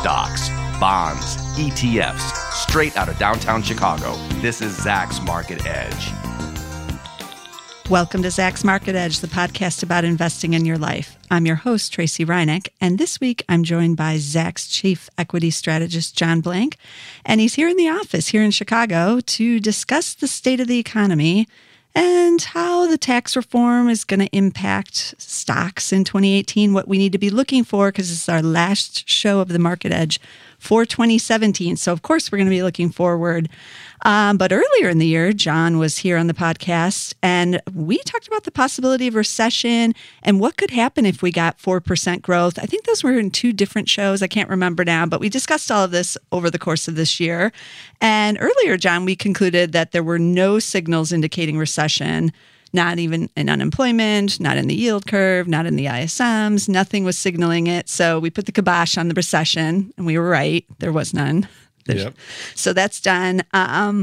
stocks, bonds, ETFs, straight out of downtown Chicago. This is Zach's Market Edge. Welcome to Zach's Market Edge, the podcast about investing in your life. I'm your host, Tracy Reineck, and this week I'm joined by Zach's Chief Equity Strategist, John Blank, and he's here in the office here in Chicago to discuss the state of the economy and how the tax reform is going to impact stocks in 2018, what we need to be looking for, because this is our last show of the Market Edge for 2017. So, of course, we're going to be looking forward. But earlier in the year, John was here on the podcast, and we talked about the possibility of recession and what could happen if we got 4% growth. I think those were in two different shows. I can't remember now, but we discussed all of this over the course of this year. And earlier, John, we concluded that there were no signals indicating recession, not even in unemployment, not in the yield curve, not in the ISMs, nothing was signaling it. So we put the kibosh on the recession, and we were right. There was none. Yep. So that's done. And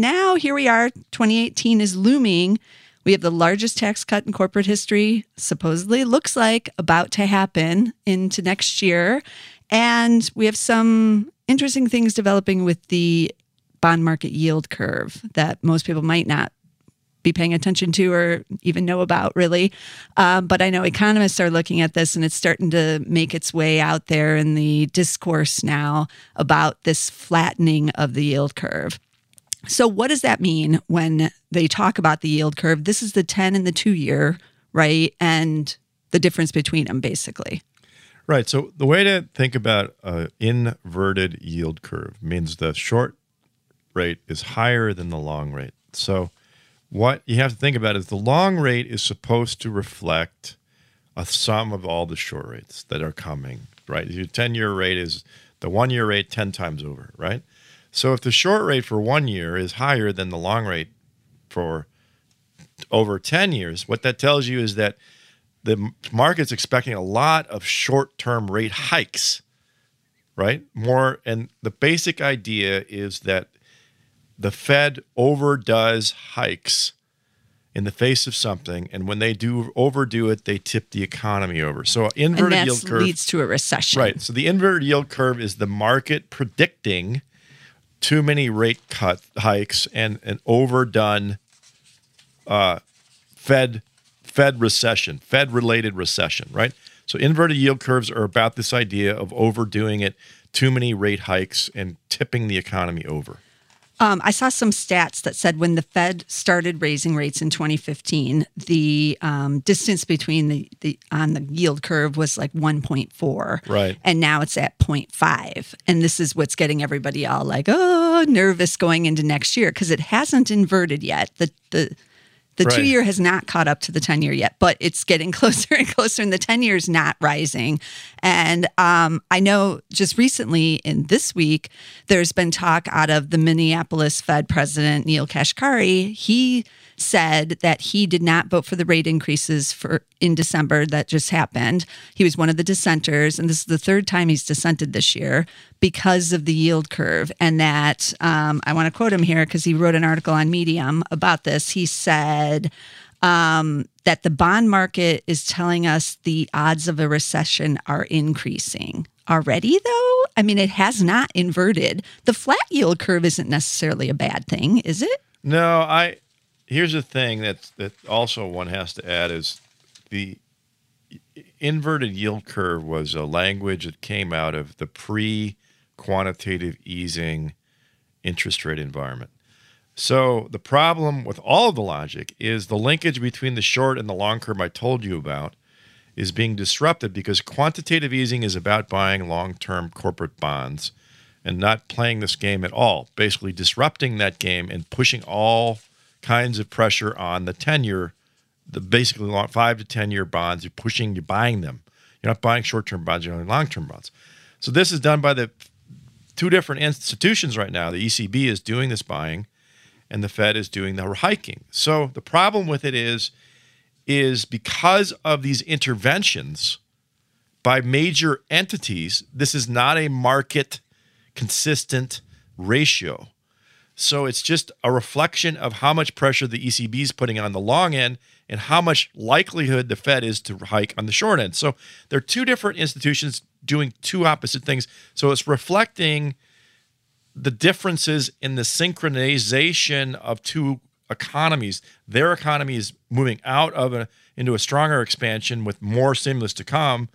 now here we are, 2018 is looming. We have the largest tax cut in corporate history, supposedly looks like about to happen into next year. And we have some interesting things developing with the bond market yield curve that most people might not be paying attention to or even know about, really. But I know economists are looking at this, and it's starting to make its way out there in the discourse now about this flattening of the yield curve. So what does that mean when they talk about the yield curve? This is the 10 and the 2-year, right? And the difference between them, basically. Right. So the way to think about an inverted yield curve means the short rate is higher than the long rate. So what you have to think about is the long rate is supposed to reflect a sum of all the short rates that are coming, right? Your 10-year rate is the 1-year rate 10 times over, right? So if the short rate for 1 year is higher than the long rate for over 10 years, what that tells you is that the market's expecting a lot of short-term rate hikes, right? More, and the basic idea is that the Fed overdoes hikes in the face of something, and when they do overdo it, they tip the economy over. So inverted yield curve leads to a recession. Right. So the inverted yield curve is the market predicting too many rate cut hikes and an overdone Fed recession, Fed-related recession, right? So inverted yield curves are about this idea of overdoing it, too many rate hikes, and tipping the economy over. I saw some stats that said when the Fed started raising rates in 2015, the distance between the on the yield curve was like 1.4. Right. And now it's at 0.5. And this is what's getting everybody all like, oh, nervous going into next year because it hasn't inverted yet. The right. 2-year has not caught up to the 10-year yet, but it's getting closer and closer, and the 10-year is not rising. And I know just recently in this week, there's been talk out of the Minneapolis Fed president, Neil Kashkari. He said that he did not vote for the rate increases in December that just happened. He was one of the dissenters, and this is the third time he's dissented this year because of the yield curve. And that, I want to quote him here because he wrote an article on Medium about this. He said, that the bond market is telling us the odds of a recession are increasing. Already, though? I mean, it has not inverted. The flat yield curve isn't necessarily a bad thing, is it? No, here's the thing that also one has to add is the inverted yield curve was a language that came out of the pre-quantitative easing interest rate environment. So the problem with all of the logic is the linkage between the short and the long curve I told you about is being disrupted because quantitative easing is about buying long-term corporate bonds and not playing this game at all, basically disrupting that game and pushing all kinds of pressure on the 10-year, the basically long 5 to 10-year bonds. You're pushing, you're buying them. You're not buying short-term bonds, you're buying long-term bonds. So this is done by the two different institutions right now. The ECB is doing this buying, and the Fed is doing the hiking. So the problem with it is because of these interventions by major entities, this is not a market-consistent ratio. So it's just a reflection of how much pressure the ECB is putting on the long end and how much likelihood the Fed is to hike on the short end. So there are two different institutions doing two opposite things. So it's reflecting the differences in the synchronization of two economies. Their economy is moving out of into a stronger expansion with more stimulus to come.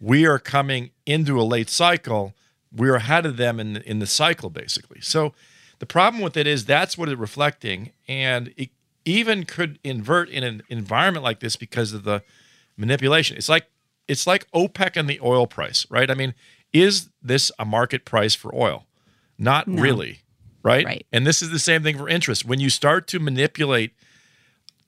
We are coming into a late cycle. We are ahead of them in the cycle, basically. So the problem with it is that's what it's reflecting, and it even could invert in an environment like this because of the manipulation. It's like OPEC and the oil price, right? I mean, is this a market price for oil? Not really, right? And this is the same thing for interest. When you start to manipulate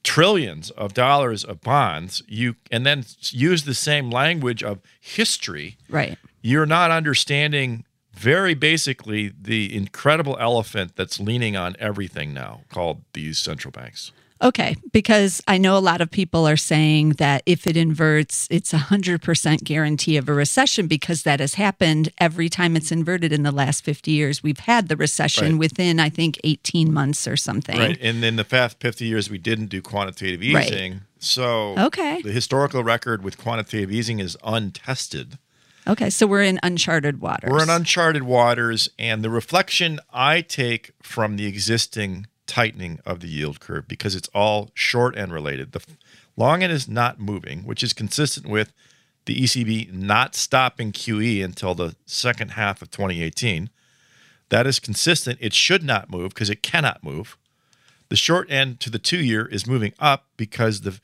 trillions of dollars of bonds, and then use the same language of history, right? You're not understanding very basically the incredible elephant that's leaning on everything now called these central banks. Okay, because I know a lot of people are saying that if it inverts, it's 100% guarantee of a recession, because that has happened every time it's inverted in the last 50 years. We've had the recession within, I think, 18 months or something. Right, and in the past 50 years, we didn't do quantitative easing. Right. So the historical record with quantitative easing is untested. Okay, so we're in uncharted waters. We're in uncharted waters, and the reflection I take from the existing tightening of the yield curve, because it's all short end related. The long end is not moving, which is consistent with the ECB not stopping QE until the second half of 2018. That is consistent. It should not move because it cannot move. The short end to the 2-year is moving up because the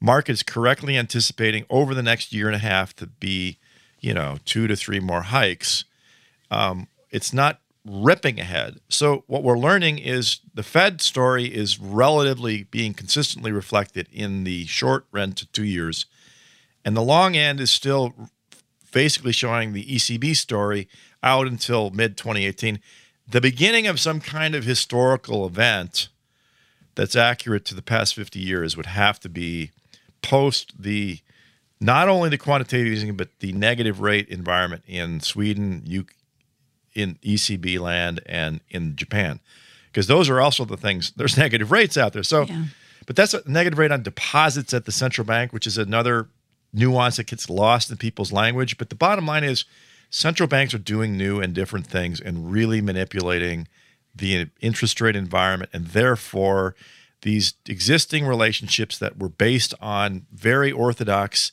market is correctly anticipating over the next year and a half to be, 2 to 3 more hikes. It's not ripping ahead. So what we're learning is the Fed story is relatively being consistently reflected in the short end to 2 years. And the long end is still basically showing the ECB story out until mid-2018, the beginning of some kind of historical event that's accurate to the past 50 years would have to be post the, not only the quantitative easing, but the negative rate environment in Sweden, UK, in ECB land, and in Japan, because those are also the things. There's negative rates out there. So, but that's a negative rate on deposits at the central bank, which is another nuance that gets lost in people's language. But the bottom line is central banks are doing new and different things and really manipulating the interest rate environment. And therefore, these existing relationships that were based on very orthodox,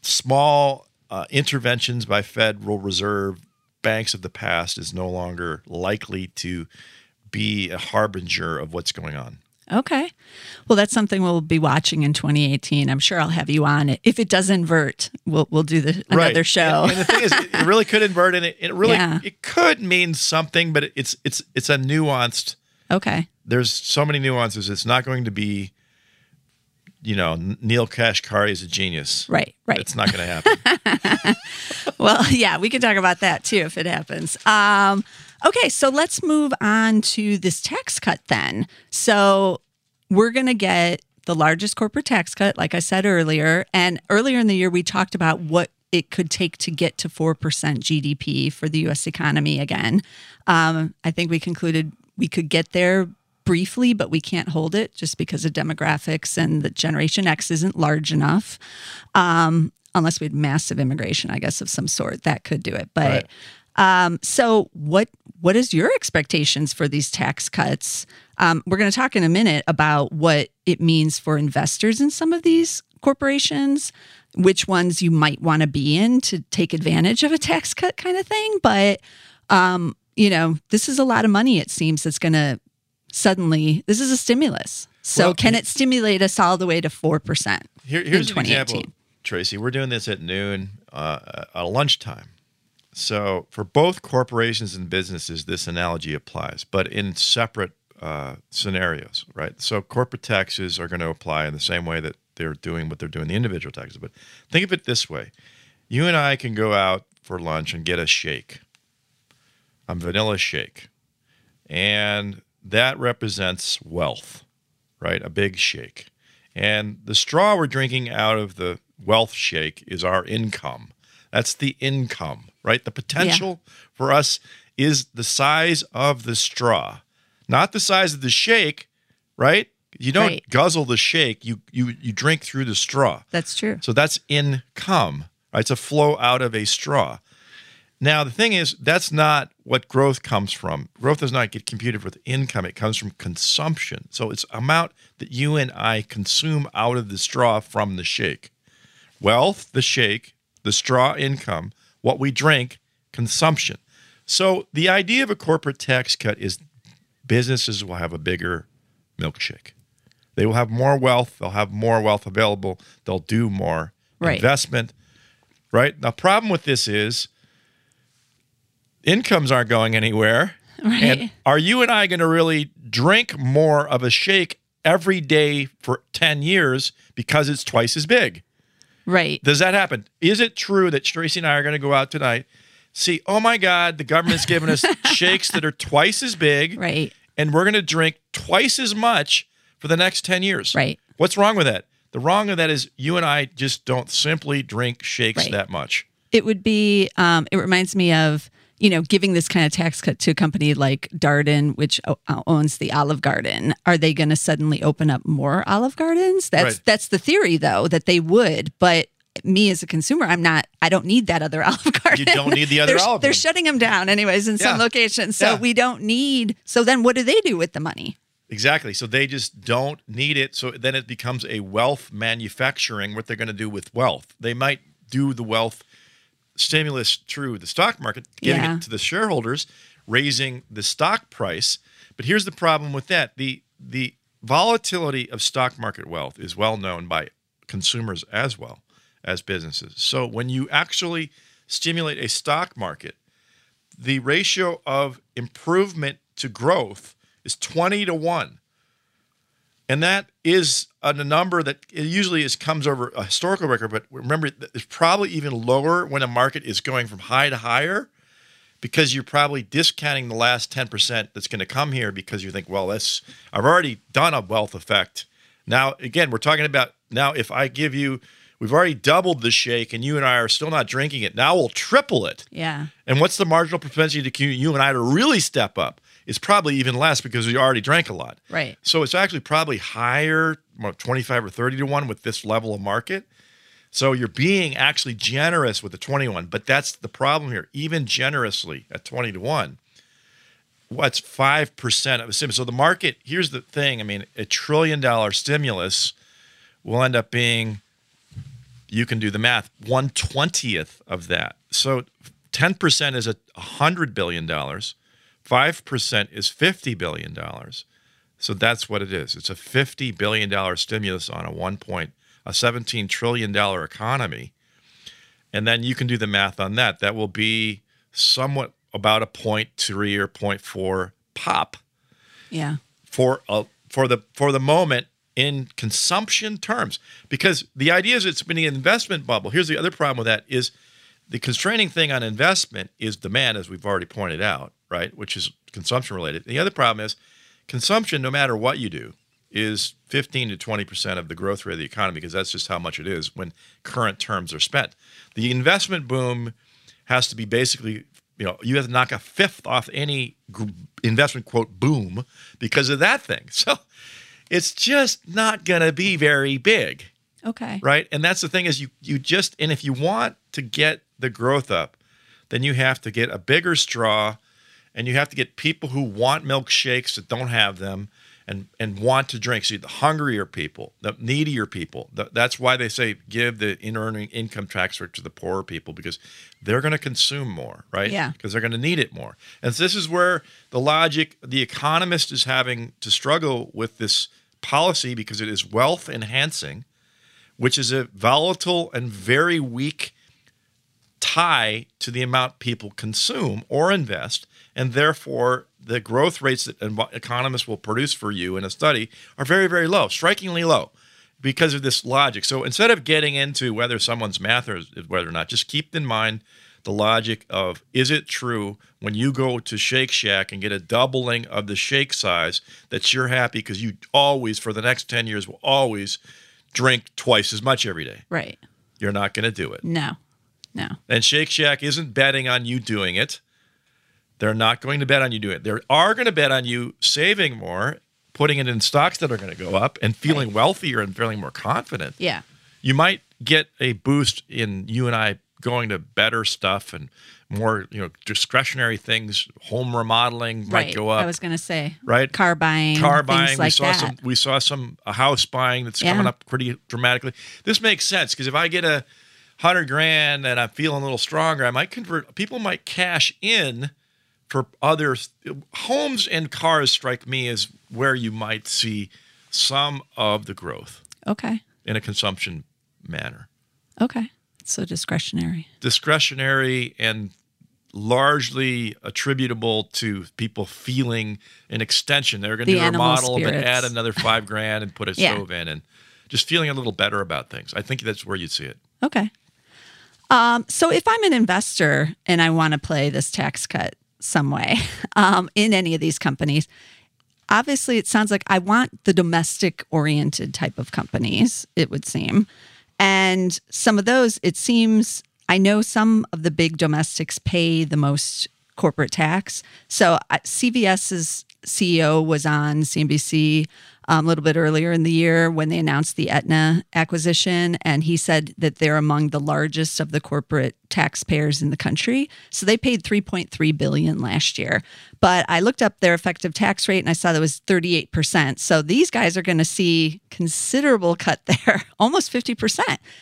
small interventions by Federal Reserve banks of the past is no longer likely to be a harbinger of what's going on. Okay. Well, that's something we'll be watching in 2018. I'm sure I'll have you on it. If it does invert, we'll do another show. And the thing is, it really could invert, and it could mean something, but it's a nuanced. Okay. There's so many nuances. It's not going to be, Neil Kashkari is a genius. Right. It's not going to happen. Well, yeah, we can talk about that too if it happens. Okay, so let's move on to this tax cut then. So we're going to get the largest corporate tax cut, like I said earlier. And earlier in the year, we talked about what it could take to get to 4% GDP for the U.S. economy again. I think we concluded we could get there briefly, but we can't hold it just because of demographics, and the Generation X isn't large enough. Unless we had massive immigration, I guess, of some sort, that could do it. But so what is your expectations for these tax cuts? We're going to talk in a minute about what it means for investors in some of these corporations, which ones you might want to be in to take advantage of a tax cut kind of thing. But, this is a lot of money, it seems, that's going to suddenly, this is a stimulus. So can it stimulate us all the way to 4% here's in 2018? An example, Tracy. We're doing this at noon, lunchtime. So for both corporations and businesses, this analogy applies, but in separate scenarios, right? So corporate taxes are going to apply in the same way that they're doing what they're doing, the individual taxes. But think of it this way. You and I can go out for lunch and get a shake, a vanilla shake, and that represents wealth, right? A big shake. And the straw we're drinking out of the wealth shake is our income. That's the income, right? The potential for us is the size of the straw, not the size of the shake, right? You don't guzzle the shake, you drink through the straw. That's true. So that's income, right? It's a flow out of a straw. Now, the thing is, that's not what growth comes from. Growth does not get computed with income. It comes from consumption. So it's amount that you and I consume out of the straw from the shake. Wealth, the shake, the straw income, what we drink, consumption. So the idea of a corporate tax cut is businesses will have a bigger milkshake. They will have more wealth. They'll have more wealth available. They'll do more investment. Right? The problem with this is, incomes aren't going anywhere. Right. And are you and I going to really drink more of a shake every day for 10 years because it's twice as big? Right. Does that happen? Is it true that Tracy and I are going to go out tonight, see, oh my God, the government's giving us shakes that are twice as big. Right. And we're going to drink twice as much for the next 10 years. Right. What's wrong with that? The wrong with that is you and I just don't simply drink shakes that much. It would be, it reminds me of, you know, giving this kind of tax cut to a company like Darden, which owns the Olive Garden. Are they going to suddenly open up more Olive Gardens? That's the theory, though, that they would. But me as a consumer, I'm not. I don't need that other Olive Garden. You don't need the other Olive Garden. They're shutting them down anyways in some locations. So we don't need. So then what do they do with the money? Exactly. So they just don't need it. So then it becomes a wealth manufacturing, what they're going to do with wealth. They might do the wealth stimulus through the stock market, giving it to the shareholders, raising the stock price. But here's the problem with that. The volatility of stock market wealth is well known by consumers as well as businesses. So when you actually stimulate a stock market, the ratio of improvement to growth is 20-to-1. And that is a number that usually comes over a historical record, but remember, it's probably even lower when a market is going from high to higher because you're probably discounting the last 10% that's going to come here because you think, well, I've already done a wealth effect. Now, again, we're talking about now if I give you, we've already doubled the shake and you and I are still not drinking it. Now we'll triple it. Yeah. And what's the marginal propensity to you and I to really step up? It's probably even less because we already drank a lot. Right. So it's actually probably higher, 25 or 30-to-1 with this level of market. So you're being actually generous with the 21, but that's the problem here. Even generously at 20-to-1, what's 5% of a stimulus? So the market, here's the thing. I mean, a $1 trillion stimulus will end up being, you can do the math, 1/20th of that. So 10% is $100 billion. 5% is $50 billion. So that's what it is. It's a $50 billion stimulus on a $17 trillion economy. And then you can do the math on that. That will be somewhat about a 0.3 or 0.4 pop. Yeah. For the moment in consumption terms. Because the idea is it's been an investment bubble. Here's the other problem with that is the constraining thing on investment is demand, as we've already pointed out, right, which is consumption related. The other problem is consumption, no matter what you do, is 15 to 20% of the growth rate of the economy because that's just how much it is when current terms are spent. The investment boom has to be basically, you know, you have to knock a fifth off any investment, quote, boom because of that thing. So it's just not going to be very big. Okay. Right? And that's the thing is you just, and if you want to get the growth up, then you have to get a bigger straw and you have to get people who want milkshakes that don't have them and want to drink. So the hungrier people, the needier people, that's why they say give the earning income tax rate to the poorer people because they're going to consume more, right? Yeah. Because they're going to need it more. And so this is where the logic, the economist is having to struggle with this policy because it is wealth enhancing, which is a volatile and very weak tie to the amount people consume or invest, and therefore the growth rates that economists will produce for you in a study are very, very low, strikingly low, because of this logic. So instead of getting into whether someone's math or whether or not, just keep in mind the logic of, is it true when you go to Shake Shack and get a doubling of the shake size that you're happy because you always, for the next 10 years, will always drink twice as much every day? Right. You're not going to do it. No. No. And Shake Shack isn't betting on you doing it. They're not going to bet on you doing it. They are going to bet on you saving more, putting it in stocks that are going to go up, and feeling wealthier and feeling more confident. Yeah. You might get a boost in you and I going to better stuff and more, you know, discretionary things. Home remodeling might go up. I was going to say, right? Car buying. We saw some house buying that's coming up pretty dramatically. This makes sense because if I get $100 grand and I'm feeling a little stronger, I might convert. People might cash in for other homes and cars. Strike me as where you might see some of the growth. Okay. In a consumption manner. Okay. So discretionary. Discretionary and largely attributable to people feeling an extension. They're going to do a remodel, but add another $5 grand and put a stove in and just feeling a little better about things. I think that's where you'd see it. Okay. So if I'm an investor and I want to play this tax cut some way in any of these companies, obviously it sounds like I want the domestic-oriented type of companies, it would seem. And some of those, it seems, I know some of the big domestics pay the most corporate tax. So CVS's CEO was on CNBC a little bit earlier in the year when they announced the Aetna acquisition, and he said that they're among the largest of the corporate taxpayers in the country. So they paid $3.3 billion last year. But I looked up their effective tax rate, and I saw that was 38%. So these guys are going to see considerable cut there, almost 50%.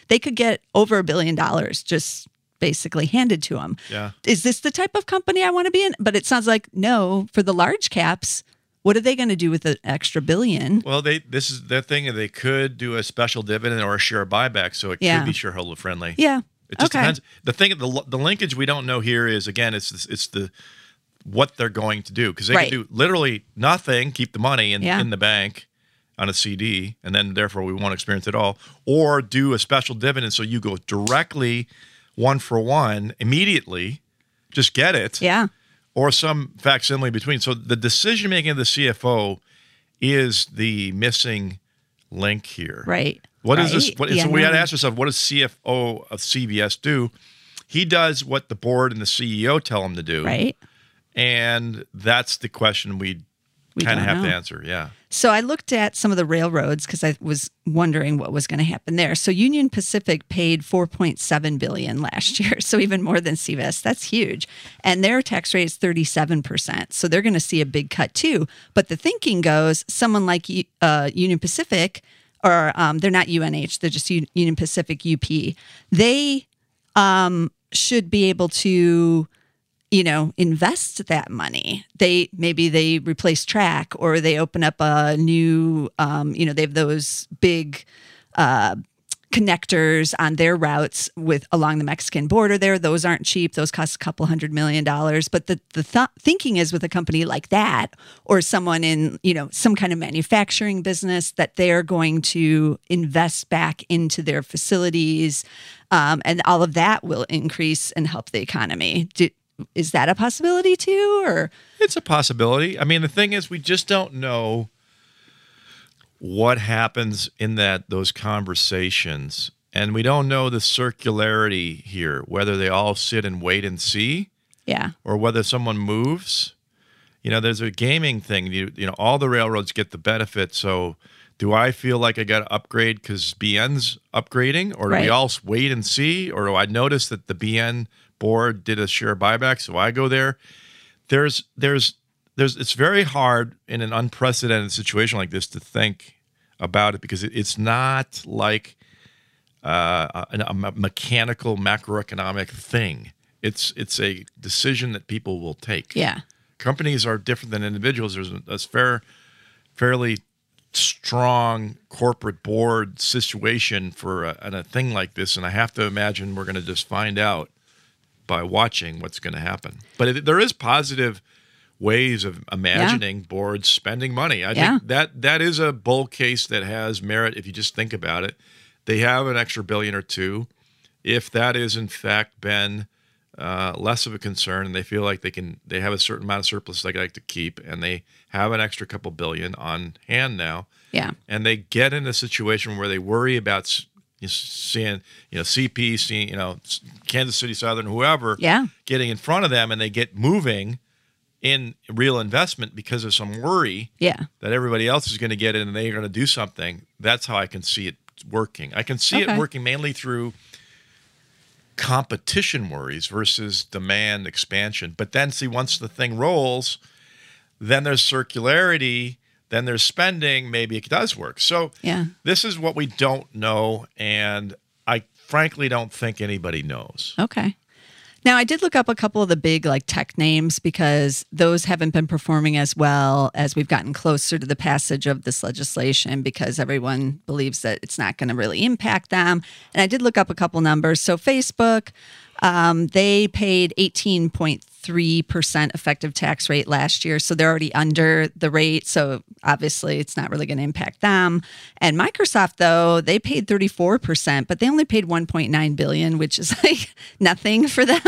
They could get over $1 billion just basically handed to them. Yeah. Is this the type of company I want to be in? But it sounds like, no, for the large caps, what are they going to do with the extra $1 billion? Well, this is their thing. They could do a special dividend or a share buyback, so it could be shareholder friendly. Yeah, it just depends. The thing, the linkage we don't know here is, again, it's what they're going to do, because they could do literally nothing, keep the money in the bank on a CD, and then therefore we won't experience it all, or do a special dividend so you go directly 1-for-1 immediately, just get it. Yeah. Or some facsimile between. So the decision-making of the CFO is the missing link here. Right. What is this? So we got to ask ourselves, what does CFO of CVS do? He does what the board and the CEO tell him to do. Right. And that's the question we kind of have to answer, So I looked at some of the railroads because I was wondering what was going to happen there. So Union Pacific paid $4.7 billion last year, so even more than CVS. That's huge. And their tax rate is 37%, so they're going to see a big cut too. But the thinking goes, someone like Union Pacific, or they're not UNH, they're just Union Pacific UP, they should be able to, you know, invest that money. Maybe they replace track, or they open up a new, they have those big connectors on their routes along the Mexican border there. Those aren't cheap. Those cost $200 million. But the thinking is with a company like that, or someone in, you know, some kind of manufacturing business, that they're going to invest back into their facilities. And all of that will increase and help the economy. Is that a possibility too, or? It's a possibility. I mean, the thing is, we just don't know what happens in those conversations, and we don't know the circularity here, whether they all sit and wait and see, or whether someone moves. You know, there's a gaming thing. You know, all the railroads get the benefit. So, do I feel like I got to upgrade because BN's upgrading, or do we all wait and see, or do I notice that the BN board did a share buyback, so I go there? It's very hard in an unprecedented situation like this to think about it, because it's not like a mechanical macroeconomic thing. It's a decision that people will take. Yeah, companies are different than individuals. There's a fairly strong corporate board situation for a thing like this, and I have to imagine we're going to just find out by watching what's going to happen. But there is positive ways of imagining boards spending money. I think that is a bull case that has merit if you just think about it. They have an extra billion or two. If that is in fact been less of a concern, and they feel like they have a certain amount of surplus they like to keep, and they have an extra couple billion on hand now. Yeah, and they get in a situation where they worry about CP, Kansas City Southern, whoever, getting in front of them, and they get moving in real investment because of some worry that everybody else is going to get in and they're going to do something. That's how I can see it working. I can see it working mainly through competition worries versus demand expansion. But then, see, once the thing rolls, then there's circularity, then there's spending, maybe it does work. So this is what we don't know, and I frankly don't think anybody knows. Okay. Now, I did look up a couple of the big like tech names because those haven't been performing as well as we've gotten closer to the passage of this legislation because everyone believes that it's not going to really impact them. And I did look up a couple numbers. So Facebook, they paid 18.3% effective tax rate last year. So they're already under the rate. So obviously it's not really going to impact them. And Microsoft, though, they paid 34%, but they only paid $1.9 billion, which is like nothing for them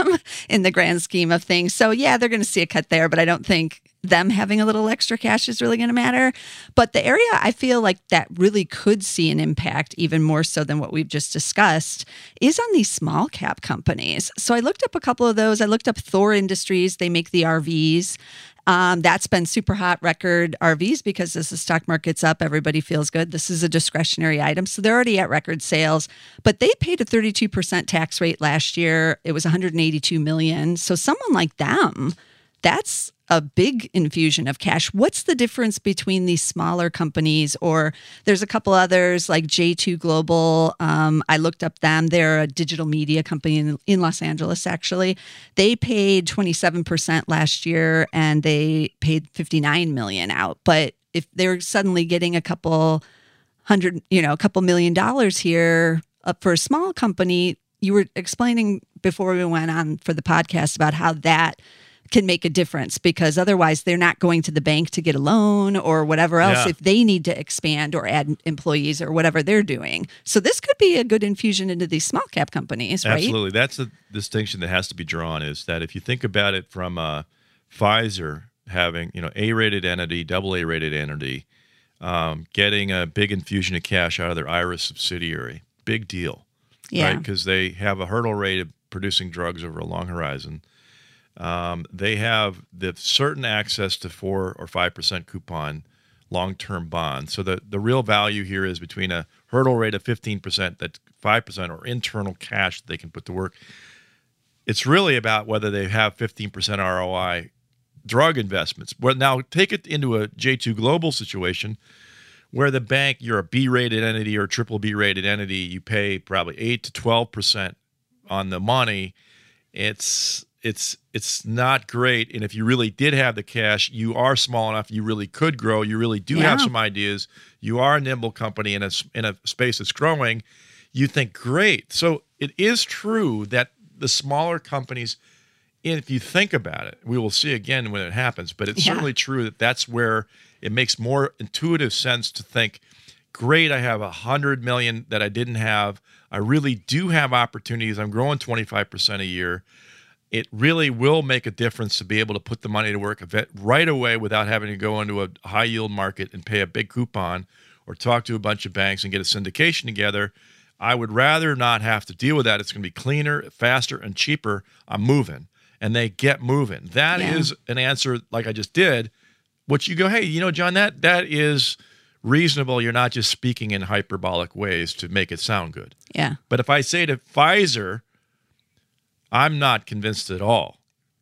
in the grand scheme of things. So yeah, they're going to see a cut there, but I don't think them having a little extra cash is really going to matter. But the area I feel like that really could see an impact even more so than what we've just discussed is on these small cap companies. So I looked up a couple of those. I looked up Thor Industries. They make the RVs. That's been super hot record RVs because as the stock market's up, everybody feels good. This is a discretionary item. So they're already at record sales, but they paid a 32% tax rate last year. It was $182 million. So someone like them, that's a big infusion of cash. What's the difference between these smaller companies? Or there's a couple others like J2 Global. I looked up them. They're a digital media company in Los Angeles, actually. They paid 27% last year and they paid $59 million out. But if they're suddenly getting a couple hundred, you know, a couple $1 million here up for a small company, you were explaining before we went on for the podcast about how that can make a difference because otherwise they're not going to the bank to get a loan or whatever else if they need to expand or add employees or whatever they're doing. So this could be a good infusion into these small cap companies, right? Absolutely. That's the distinction that has to be drawn is that if you think about it from Pfizer having, you know, A-rated entity, double A-rated entity, getting a big infusion of cash out of their IRA subsidiary, big deal, right? Because they have a hurdle rate of producing drugs over a long horizon. They have the certain access to 4 or 5% coupon long-term bonds. So the real value here is between a hurdle rate of 15%, that 5% or internal cash that they can put to work. It's really about whether they have 15% ROI drug investments. Well, now take it into a J2 Global situation where the bank, you're a B-rated entity or triple B-rated entity, you pay probably 8 to 12% on the money. It's not great. And if you really did have the cash, you are small enough, you really could grow. You really do have some ideas. You are a nimble company in a space that's growing. You think, great. So it is true that the smaller companies, if you think about it, we will see again when it happens, but it's certainly true that that's where it makes more intuitive sense to think, great, I have $100 million that I didn't have. I really do have opportunities. I'm growing 25% a year. It really will make a difference to be able to put the money to work right away without having to go into a high-yield market and pay a big coupon or talk to a bunch of banks and get a syndication together. I would rather not have to deal with that. It's going to be cleaner, faster, and cheaper. I'm moving. And they get moving. That is an answer like I just did, which you go, hey, you know, John, that is reasonable. You're not just speaking in hyperbolic ways to make it sound good. Yeah. But if I say to Pfizer, I'm not convinced at all,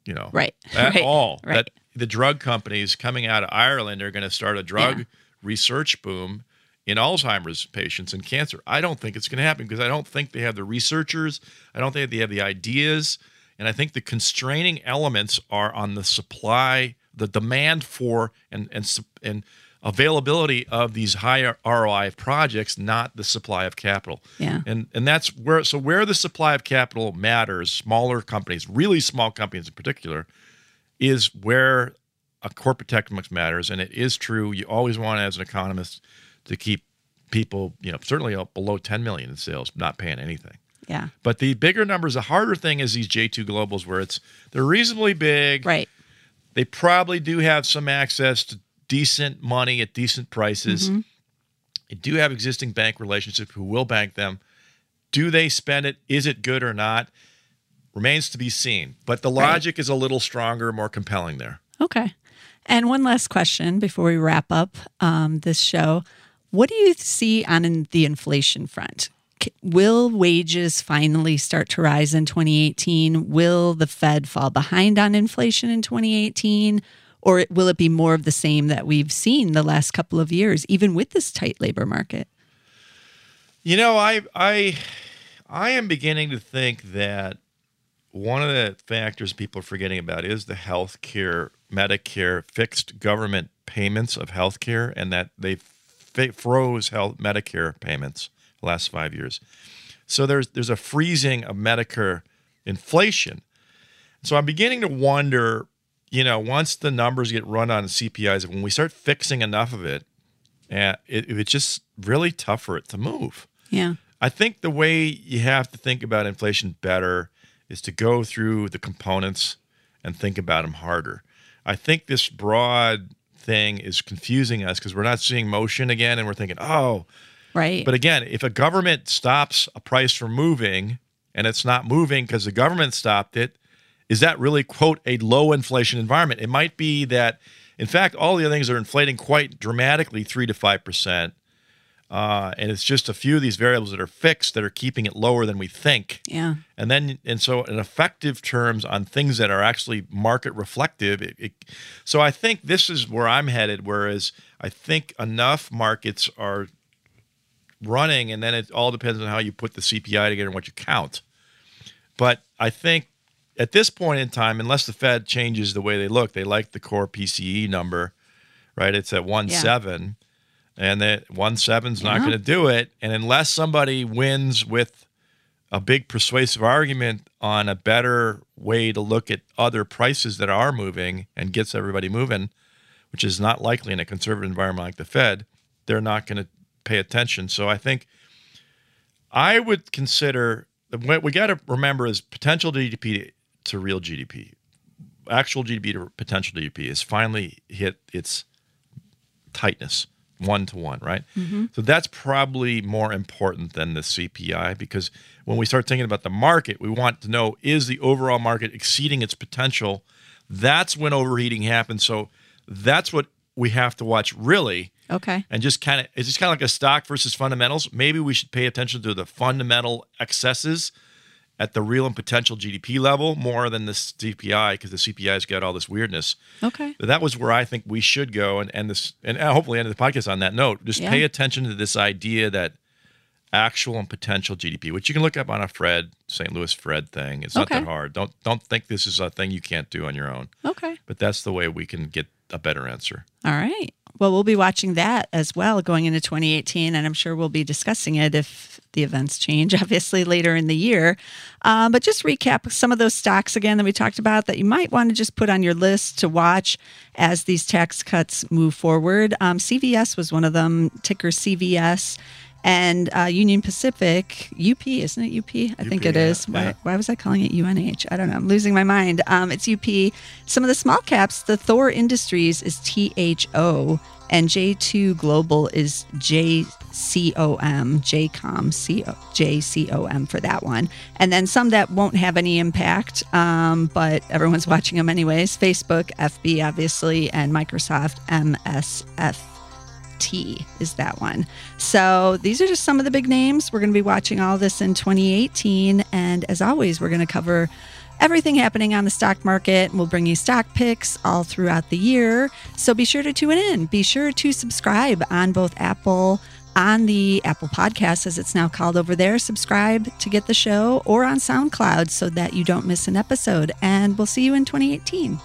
you know, at all that the drug companies coming out of Ireland are going to start a drug research boom in Alzheimer's patients and cancer. I don't think it's going to happen because I don't think they have the researchers. I don't think they have the ideas. And I think the constraining elements are on the supply, the demand for and availability of these high ROI projects, not the supply of capital. Yeah. And that's where, so where the supply of capital matters, smaller companies, really small companies in particular, is where a corporate economics matters. And it is true. You always want, as an economist, to keep people, you know, certainly below 10 million in sales, not paying anything. Yeah. But the bigger numbers, the harder thing is these J2 Globals where they're reasonably big. Right. They probably do have some access to decent money at decent prices. Mm-hmm. You do have existing bank relationships who will bank them. Do they spend it? Is it good or not? Remains to be seen. But the logic is a little stronger, more compelling there. Okay. And one last question before we wrap up this show. What do you see on the inflation front? Will wages finally start to rise in 2018? Will the Fed fall behind on inflation in 2018? Or will it be more of the same that we've seen the last couple of years, even with this tight labor market? You know, I am beginning to think that one of the factors people are forgetting about is the health care, Medicare, fixed government payments of health care, and that they froze Medicare payments the last 5 years. So there's a freezing of Medicare inflation. So I'm beginning to wonder, you know, once the numbers get run on CPIs, when we start fixing enough of it, it's just really tough for it to move. Yeah. I think the way you have to think about inflation better is to go through the components and think about them harder. I think this broad thing is confusing us because we're not seeing motion again, and we're thinking, oh. Right. But again, if a government stops a price from moving and it's not moving because the government stopped it, is that really, quote, a low inflation environment? It might be that, in fact, all the other things are inflating quite dramatically, 3 to 5%. And it's just a few of these variables that are fixed that are keeping it lower than we think. Yeah. And then, and so in effective terms on things that are actually market reflective, so I think this is where I'm headed, whereas I think enough markets are running, and then it all depends on how you put the CPI together and what you count. But I think at this point in time, unless the Fed changes the way they look, they like the core PCE number, right? It's at 1.7. Yeah. And that 1.7's not going to do it. And unless somebody wins with a big persuasive argument on a better way to look at other prices that are moving and gets everybody moving, which is not likely in a conservative environment like the Fed, they're not going to pay attention. So I think I would consider, what we got to remember is potential GDP to real GDP. Actual GDP to potential GDP has finally hit its tightness. 1-to-1, right? Mm-hmm. So that's probably more important than the CPI, because when we start thinking about the market, we want to know, is the overall market exceeding its potential? That's when overheating happens. So that's what we have to watch, really. Okay. And just kind of, it's just kind of like a stock versus fundamentals. Maybe we should pay attention to the fundamental excesses at the real and potential GDP level more than the CPI, because the CPI's got all this weirdness. Okay. That was where I think we should go, and hopefully end the podcast on that note. Just pay attention to this idea that actual and potential GDP, which you can look up on a Fred, St. Louis Fred thing. It's not that hard. Don't think this is a thing you can't do on your own. Okay. But that's the way we can get a better answer. All right. Well, we'll be watching that as well going into 2018, and I'm sure we'll be discussing it if the events change, obviously, later in the year. But just recap some of those stocks again that we talked about that you might want to just put on your list to watch as these tax cuts move forward. CVS was one of them, ticker CVS, and Union Pacific, UP, isn't it UP? I think it is. Yeah. Why was I calling it UNH? I don't know. I'm losing my mind. It's UP. Some of the small caps, the Thor Industries is THO, and J2 Global is JCOM for that one. And then some that won't have any impact, but everyone's watching them anyways. Facebook, FB, obviously, and Microsoft, MSF. T is that one. So these are just some of the big names. We're going to be watching all this in 2018. And as always, we're going to cover everything happening on the stock market. We'll bring you stock picks all throughout the year. So be sure to tune in. Be sure to subscribe on both on the Apple Podcast, as it's now called over there. Subscribe to get the show, or on SoundCloud so that you don't miss an episode. And we'll see you in 2018.